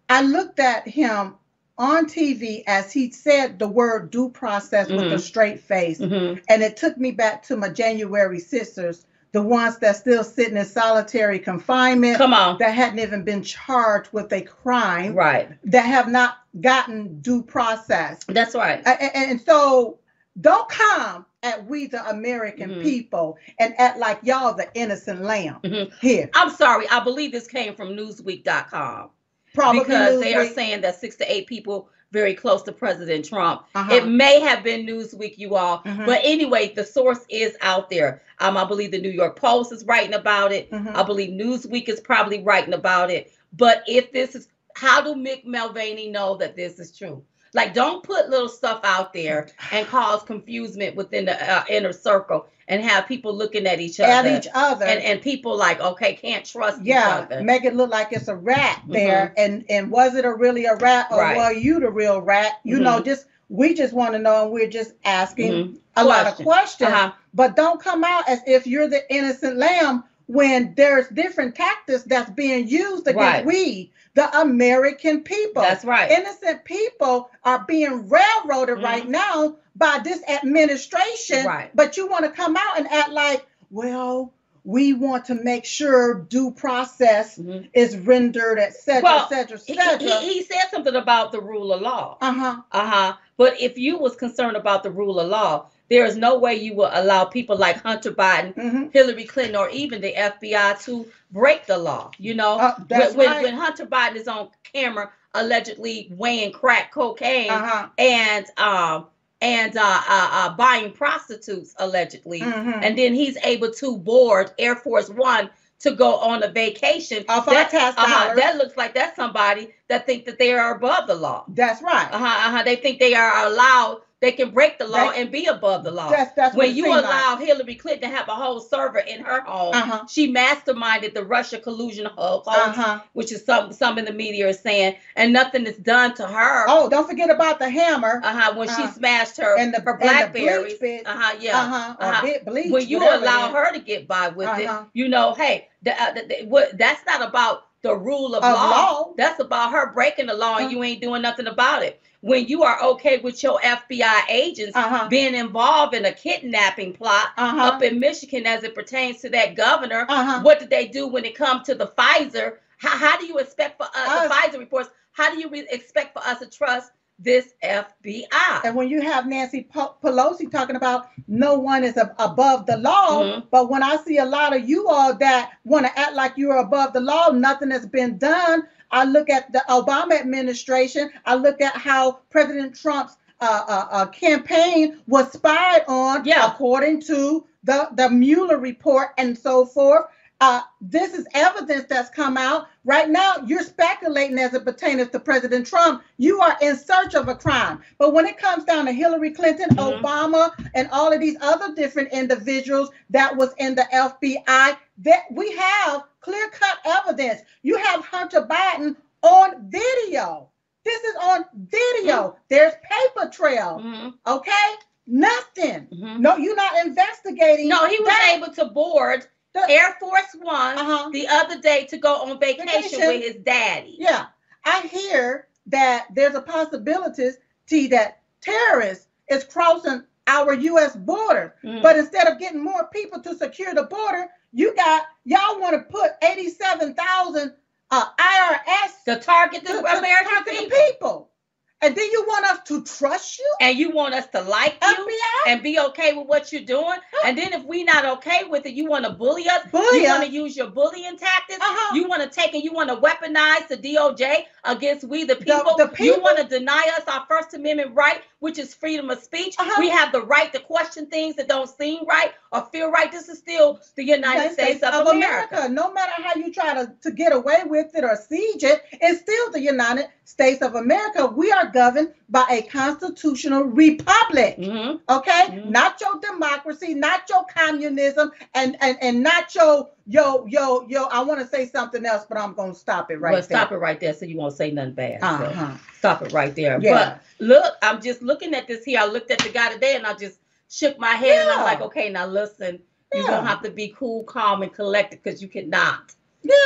I looked at him on TV as he said the word due process with a straight face. And it took me back to my January sisters, the ones that's still sitting in solitary confinement. Come on. That hadn't even been charged with a crime. Right. That have not gotten due process. That's right. And so don't come at we the American people and act like y'all the innocent lamb here. I'm sorry. I believe this came from Newsweek.com. Probably because they are saying that 6 to 8 people very close to President Trump. It may have been Newsweek, you all. But anyway, the source is out there. I believe the New York Post is writing about it. I believe Newsweek is probably writing about it. But if this is, how do Mick Mulvaney know that this is true? Like, don't put little stuff out there and cause confusion within the inner circle and have people looking at each other. At each other. And people like, okay, can't trust each other. Make it look like it's a rat there. And was it really a rat, or were you the real rat? You know, we just want to know, and we're just asking a lot of questions. But don't come out as if you're the innocent lamb when there's different tactics that's being used against we, the American people. That's right. Innocent people are being railroaded right now by this administration. Right. But you want to come out and act like, well, we want to make sure due process is rendered, et cetera, et cetera. He said something about the rule of law. But if you was concerned about the rule of law, There is no way you will allow people like Hunter Biden, Hillary Clinton, or even the FBI to break the law. You know, when Hunter Biden is on camera allegedly weighing crack cocaine and buying prostitutes allegedly, and then he's able to board Air Force One to go on a vacation. That looks like that's somebody that think that they are above the law. That's right. They think they are allowed. They can break the law and be above the law. That's when you allow Hillary Clinton to have a whole server in her home, she masterminded the Russia collusion hoax, which is some in the media are saying, and nothing is done to her. Oh, don't forget about the hammer. When she smashed her and the blackberries. Bleach, when you allow her to get by with it, you know, hey, that's not about the rule of law. That's about her breaking the law, and you ain't doing nothing about it. When you are okay with your FBI agents being involved in a kidnapping plot up in Michigan as it pertains to that governor, what did they do when it comes to the FISA? How do you expect for us, the FISA reports, how do you expect for us to trust this FBI? And when you have Nancy Pelosi talking about no one is above the law, but when I see a lot of you all that want to act like you're above the law, nothing has been done. I look at the Obama administration. I look at how President Trump's campaign was spied on, according to the Mueller report and so forth. This is evidence that's come out. Right now, you're speculating as it pertains to President Trump. You are in search of a crime. But when it comes down to Hillary Clinton, Obama, and all of these other different individuals that was in the FBI, that we have clear-cut evidence. You have Hunter Biden on video. This is on video. There's paper trail. Okay? Nothing. No, you're not investigating. No, he was able to board the Air Force One the other day to go on vacation with his daddy. Yeah. I hear that there's a possibility that terrorists is crossing our U.S. border. But instead of getting more people to secure the border, y'all want to put 87,000 IRS to target the American people. And then you want us to trust you? And you want us to like you and be okay with what you're doing? And then if we're not okay with it, you want to bully us? You want to use your bullying tactics? You want to take and you want to weaponize the DOJ against we the people? The people? You want to deny us our First Amendment right, which is freedom of speech? We have the right to question things that don't seem right or feel right. This is still the United States of America. No matter how you try to get away with it or siege it, it's still the United States of America. We are governed by a constitutional republic, not your democracy, not your communism, and not your I want to say something else, but I'm gonna stop it there. Stop it right there, so you won't say nothing bad. So stop it right there. But look, I'm just looking at this here. I looked at the guy today, and I just shook my head, and I'm like, okay, now listen, you're gonna have to be cool, calm, and collected, because you cannot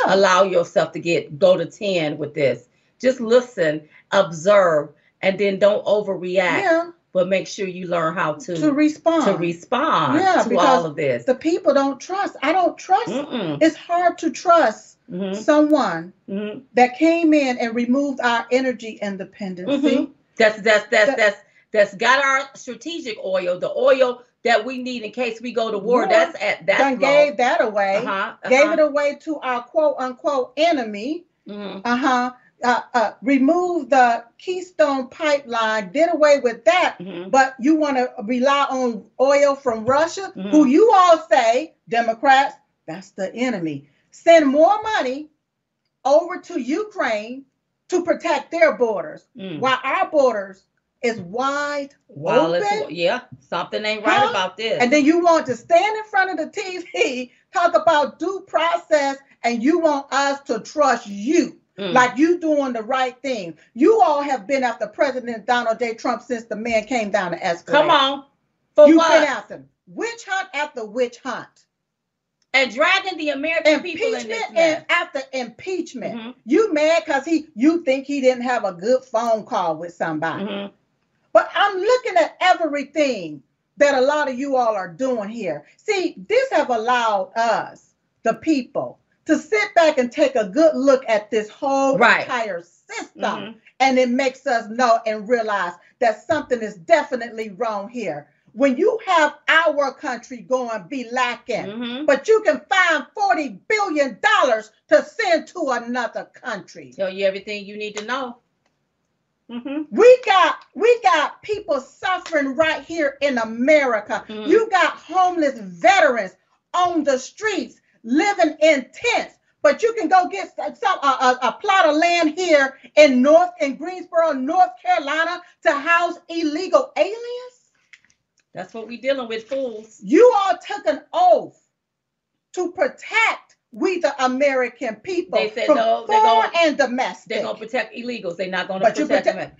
allow yourself to go to 10 with this. Just listen, observe, and then don't overreact. But make sure you learn how to respond. To respond to all of this. The people don't trust. I don't trust. It's hard to trust someone that came in and removed our energy independence. That's got our strategic oil, the oil that we need in case we go to war. That's gave that away. Gave it away to our quote unquote enemy. Remove the Keystone Pipeline, did away with that, but you want to rely on oil from Russia, who you all say, Democrats, that's the enemy. Send more money over to Ukraine to protect their borders, while our borders is wide open. Something ain't right about this. And then you want to stand in front of the TV, talk about due process, and you want us to trust you. Like you doing the right thing. You all have been after President Donald J. Trump since the man came down to escalate. Come on. For You've been after him. Witch hunt after witch hunt. And dragging the American people in this mess. After impeachment. You mad because you think he didn't have a good phone call with somebody. But I'm looking at everything that a lot of you all are doing here. See, this have allowed us, the people, to sit back and take a good look at this whole entire system. And it makes us know and realize that something is definitely wrong here. when you have our country going be lacking, but you can find $40 billion to send to another country. Tell you everything you need to know. We got people suffering right here in America. You got homeless veterans on the streets living in tents, but you can go get a plot of land here in Greensboro, North Carolina, to house illegal aliens. That's what we dealing with, fools. You all took an oath to protect we the American people. They said no, they're going and domestic. They're gonna protect illegals. They're not gonna protect them.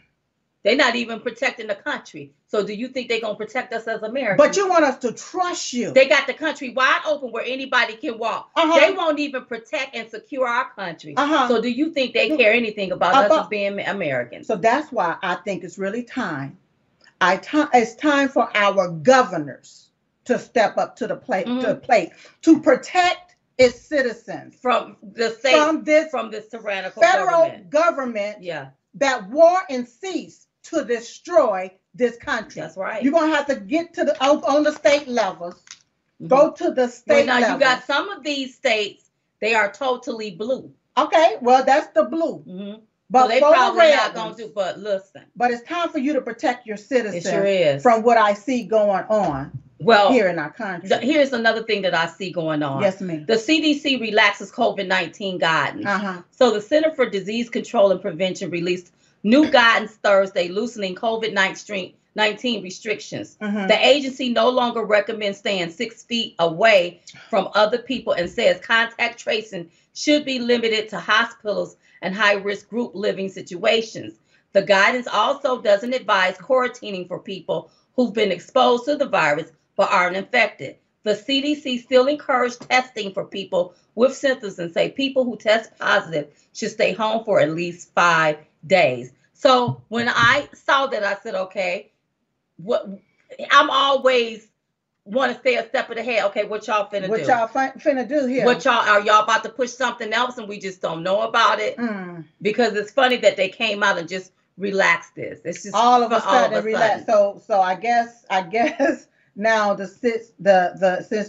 They're not even protecting the country. So do you think they're gonna protect us as Americans? But you want us to trust you. They got the country wide open where anybody can walk. They won't even protect and secure our country. So do you think they care anything about us as being Americans? So that's why I think it's really time. It's time for our governors to step up to the plate to protect its citizens from the state, from this tyrannical federal government that war and cease to destroy this country. That's right. You're gonna have to get to the on the state levels. Go to the state. Well, now levels. You got some of these states; they are totally blue. Okay, well that's the blue. But well, they probably not gonna do. But listen. But it's time for you to protect your citizens from what I see going on. Well, here in our country. Here's another thing that I see going on. Yes, ma'am. The CDC relaxes COVID-19 guidance. So the Center for Disease Control and Prevention released new guidance Thursday, loosening COVID-19 restrictions. The agency no longer recommends staying 6 feet away from other people and says contact tracing should be limited to hospitals and high-risk group living situations. The guidance also doesn't advise quarantining for people who've been exposed to the virus but aren't infected. The CDC still encourages testing for people with symptoms and say people who test positive should stay home for at least 5 days. So when I saw that, I said, okay, I'm always want to stay a step ahead. Okay, what y'all finna do? What y'all finna do here? What y'all, are y'all about to push something else and we just don't know about it? Because it's funny that they came out and just relax this. It's just all of a sudden relax. So I guess now since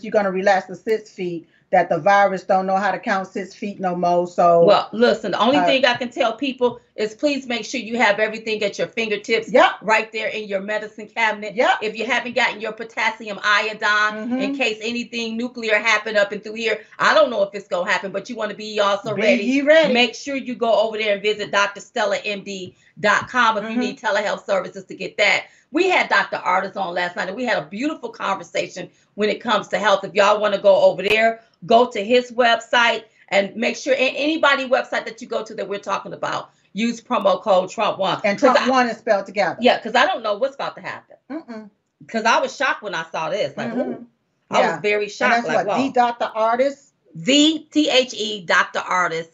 you're gonna relax the 6 feet, that the virus don't know how to count 6 feet no more. So well, listen. The only thing I can tell people is please make sure you have everything at your fingertips. Right there in your medicine cabinet. If you haven't gotten your potassium iodine, in case anything nuclear happened up and through here, I don't know if it's gonna happen, but you want to be also ready. Make sure you go over there and visit drstellamd.com if you need telehealth services to get that. We had Dr. Artis on last night, and we had a beautiful conversation when it comes to health. If y'all want to go over there, go to his website and make sure, and anybody's website that you go to that we're talking about, use promo code Trump1. And Trump1 is spelled together. Yeah, because I don't know what's about to happen. Because I was shocked when I saw this. Like, I was very shocked. And that's like, what, the Dr. Artis? The Dr. Artis.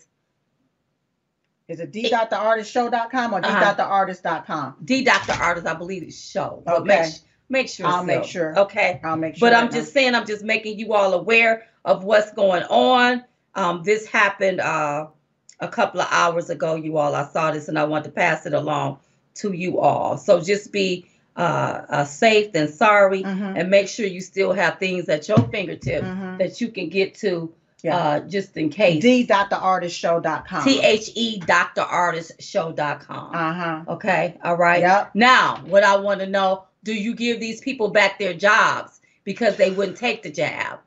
Is it d.theartistshow.com or d.theartist.com? d.theartist, I believe it's show. Okay. Make sure. I'll make sure. Okay. I'll make sure. But I'm just saying, I'm just making you all aware of what's going on. This happened a couple of hours ago, you all. I saw this and I wanted to pass it along to you all. So just be safe and sorry, and make sure you still have things at your fingertips that you can get to. Just in case. D.theartistshow.com. The drartistshow.com. Okay. All right. Now, what I want to know, do you give these people back their jobs because they wouldn't take the jab?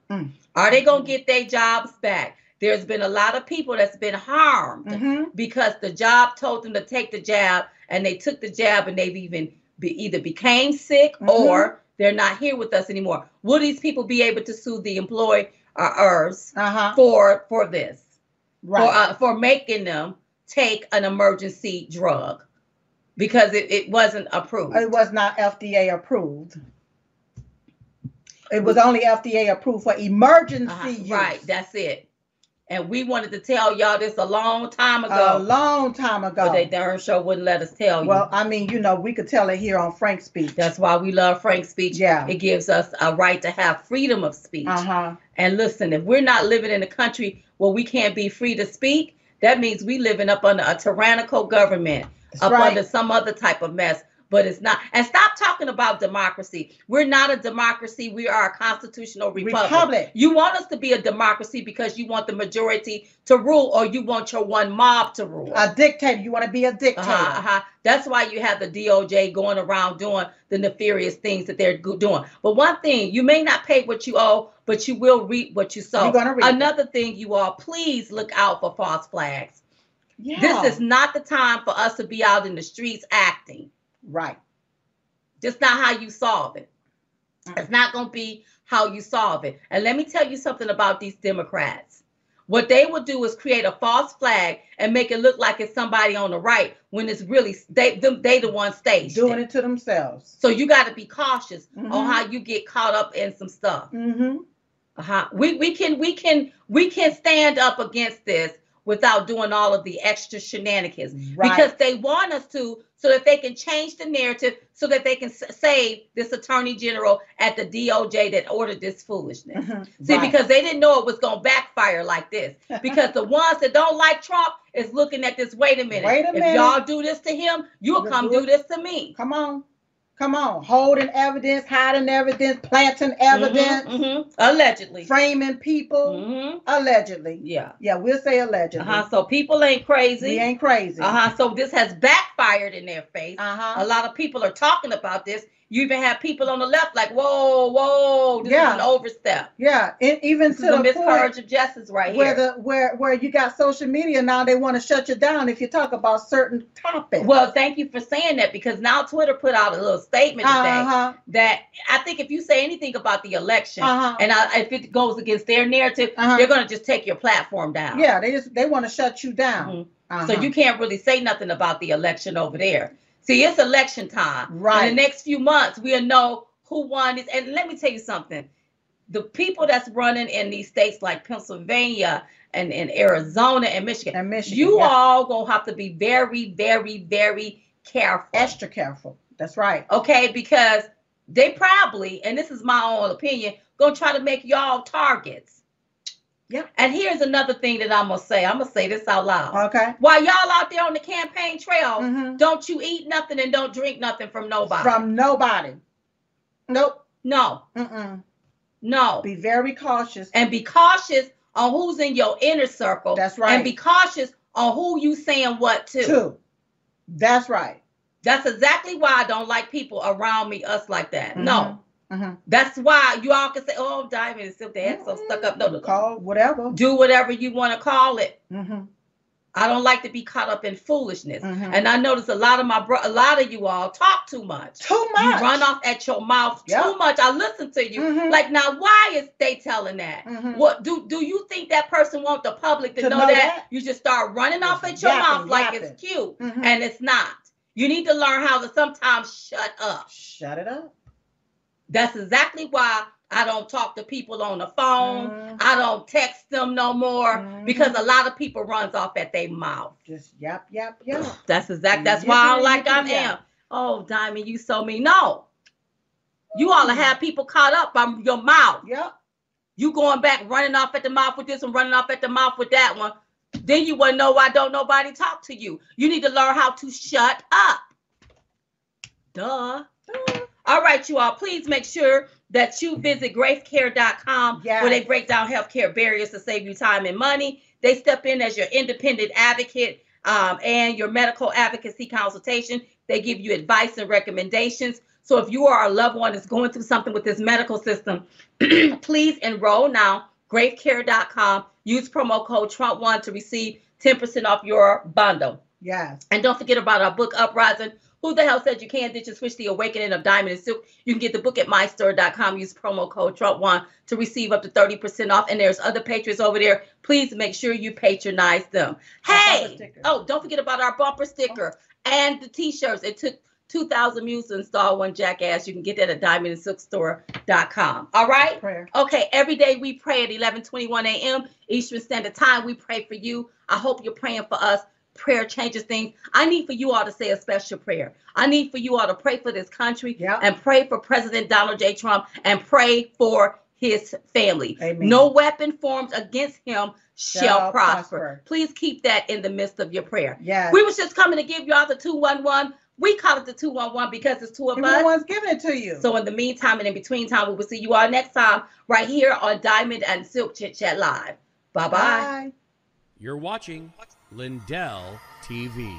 Are they going to get their jobs back? There's been a lot of people that's been harmed because the job told them to take the jab and they took the jab and they've even either became sick or they're not here with us anymore. Will these people be able to sue the employee? For this, for making them take an emergency drug because it wasn't approved. It was not FDA approved. It was only FDA approved for emergency use. Right, that's it. And we wanted to tell y'all this a long time ago. A long time ago. But they darn sure wouldn't let us tell you. Well, I mean, you know, we could tell it here on Frank Speech. That's why we love Frank Speech. Yeah. It gives us a right to have freedom of speech. And listen, if we're not living in a country where we can't be free to speak, that means we living up under a tyrannical government, That's up under some other type of mess. but it's not. And stop talking about democracy. We're not a democracy. We are a constitutional republic. You want us to be a democracy because you want the majority to rule, or you want your one mob to rule. A dictator. You want to be a dictator. That's why you have the DOJ going around doing the nefarious things that they're doing. But one thing, you may not pay what you owe, but you will reap what you sow. Another thing, you all, please look out for false flags. Yeah. This is not the time for us to be out in the streets acting. Right. Just not how you solve it. Mm-hmm. It's not going to be how you solve it. And let me tell you something about these Democrats. What they will do is create a false flag and make it look like it's somebody on the right when it's really they the one staged. Doing it to themselves. So you got to be cautious on how you get caught up in some stuff. We can stand up against this without doing all of the extra shenanigans, because they want us to, so that they can change the narrative, so that they can save this attorney general at the DOJ that ordered this foolishness. Because they didn't know it was going to backfire like this, because the ones that don't like Trump is looking at this, wait a minute. If y'all do this to him, you'll come do this to me. Come on, holding evidence, hiding evidence, planting evidence, allegedly, framing people, allegedly. Yeah, we'll say allegedly. So people ain't crazy. We ain't crazy. So this has backfired in their face. A lot of people are talking about this. You even have people on the left like, whoa, this is an overstep. And even this to the miscarriage of justice right where here. Where you got social media now, they want to shut you down if you talk about certain topics. Well, thank you for saying that, because now Twitter put out a little statement today that I think if you say anything about the election and if it goes against their narrative, they're going to just take your platform down. Yeah, they want to shut you down. So you can't really say nothing about the election over there. See, it's election time. Right. In the next few months, we'll know who won this. And let me tell you something. The people that's running in these states like Pennsylvania and in Arizona and Michigan, you all going to have to be very, very, very careful. Extra careful. That's right. Okay, because they probably, and this is my own opinion, going to try to make y'all targets. Yeah. And here's another thing that I'm going to say. I'm going to say this out loud. Okay. While y'all out there on the campaign trail, don't you eat nothing and don't drink nothing from nobody. Nope. No. No. Be very cautious. And be cautious on who's in your inner circle. That's right. And be cautious on who you saying what to. That's right. That's exactly why I don't like people around me, us like that. No. That's why you all can say, oh, Diamond and Silk, they have so stuck up. No, call whatever. Do whatever you want to call it. I don't like to be caught up in foolishness. And I notice a lot of you all talk too much. You run off at your mouth too much. I listen to you. Like, now, why is they telling that? What do you think that person want the public to know that? You just start running off at your mouth like it's cute, and it's not. You need to learn how to sometimes shut up. Shut it up. That's exactly why I don't talk to people on the phone. I don't text them no more, because a lot of people runs off at their mouth. Just yap. That's why I don't like I am. Oh, Diamond, you so mean. No. You all have people caught up by your mouth. You going back running off at the mouth with this and running off at the mouth with that one. Then you wouldn't know why don't nobody talk to you. You need to learn how to shut up. All right, you all, please make sure that you visit GraveCare.com, where they break down healthcare barriers to save you time and money. They step in as your independent advocate and your medical advocacy consultation. They give you advice and recommendations. So if you or a loved one is going through something with this medical system, please enroll now, GraveCare.com. Use promo code TRUMP1 to receive 10% off your bundle. And don't forget about our book, Uprising. Who the Hell Said You Can't Ditch and Switch? The Awakening of Diamond and Silk. You can get the book at MyStore.com. Use promo code TRUMP1 to receive up to 30% off. And there's other patrons over there. Please make sure you patronize them. Hey! Oh, don't forget about our bumper sticker and the T-shirts. It took 2,000 mules to install one jackass. You can get that at diamondandsilkstore.com. All right? Prayer. Okay, every day we pray at 11:21 a.m. Eastern Standard Time. We pray for you. I hope you're praying for us. Prayer changes things. I need for you all to say a special prayer. I need for you all to pray for this country and pray for President Donald J. Trump and pray for his family. Amen. No weapon formed against him shall prosper. Please keep that in the midst of your prayer. We was just coming to give y'all the 211 We call it the 2-1-1 because it's two of us. Everyone's giving it to you. So in the meantime and in between time, we will see you all next time right here on Diamond and Silk Chit Chat Live. Bye-bye. Bye. You're watching Lindell TV.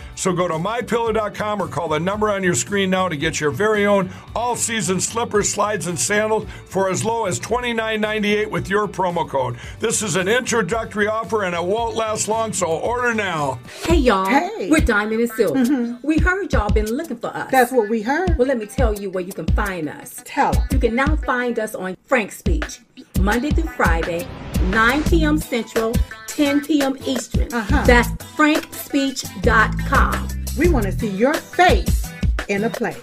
So go to MyPillow.com or call the number on your screen now to get your very own all-season slippers, slides, and sandals for as low as $29.98 with your promo code. This is an introductory offer and it won't last long, so order now. Hey, y'all. Hey. We're Diamond and Silk. Mm-hmm. We heard y'all been looking for us. That's what we heard. Well, let me tell you where you can find us. Tell them. You can now find us on Frank's Speech, Monday through Friday, 9 p.m. Central, 10 p.m. Eastern. That's frankspeech.com. We want to see your face in a play.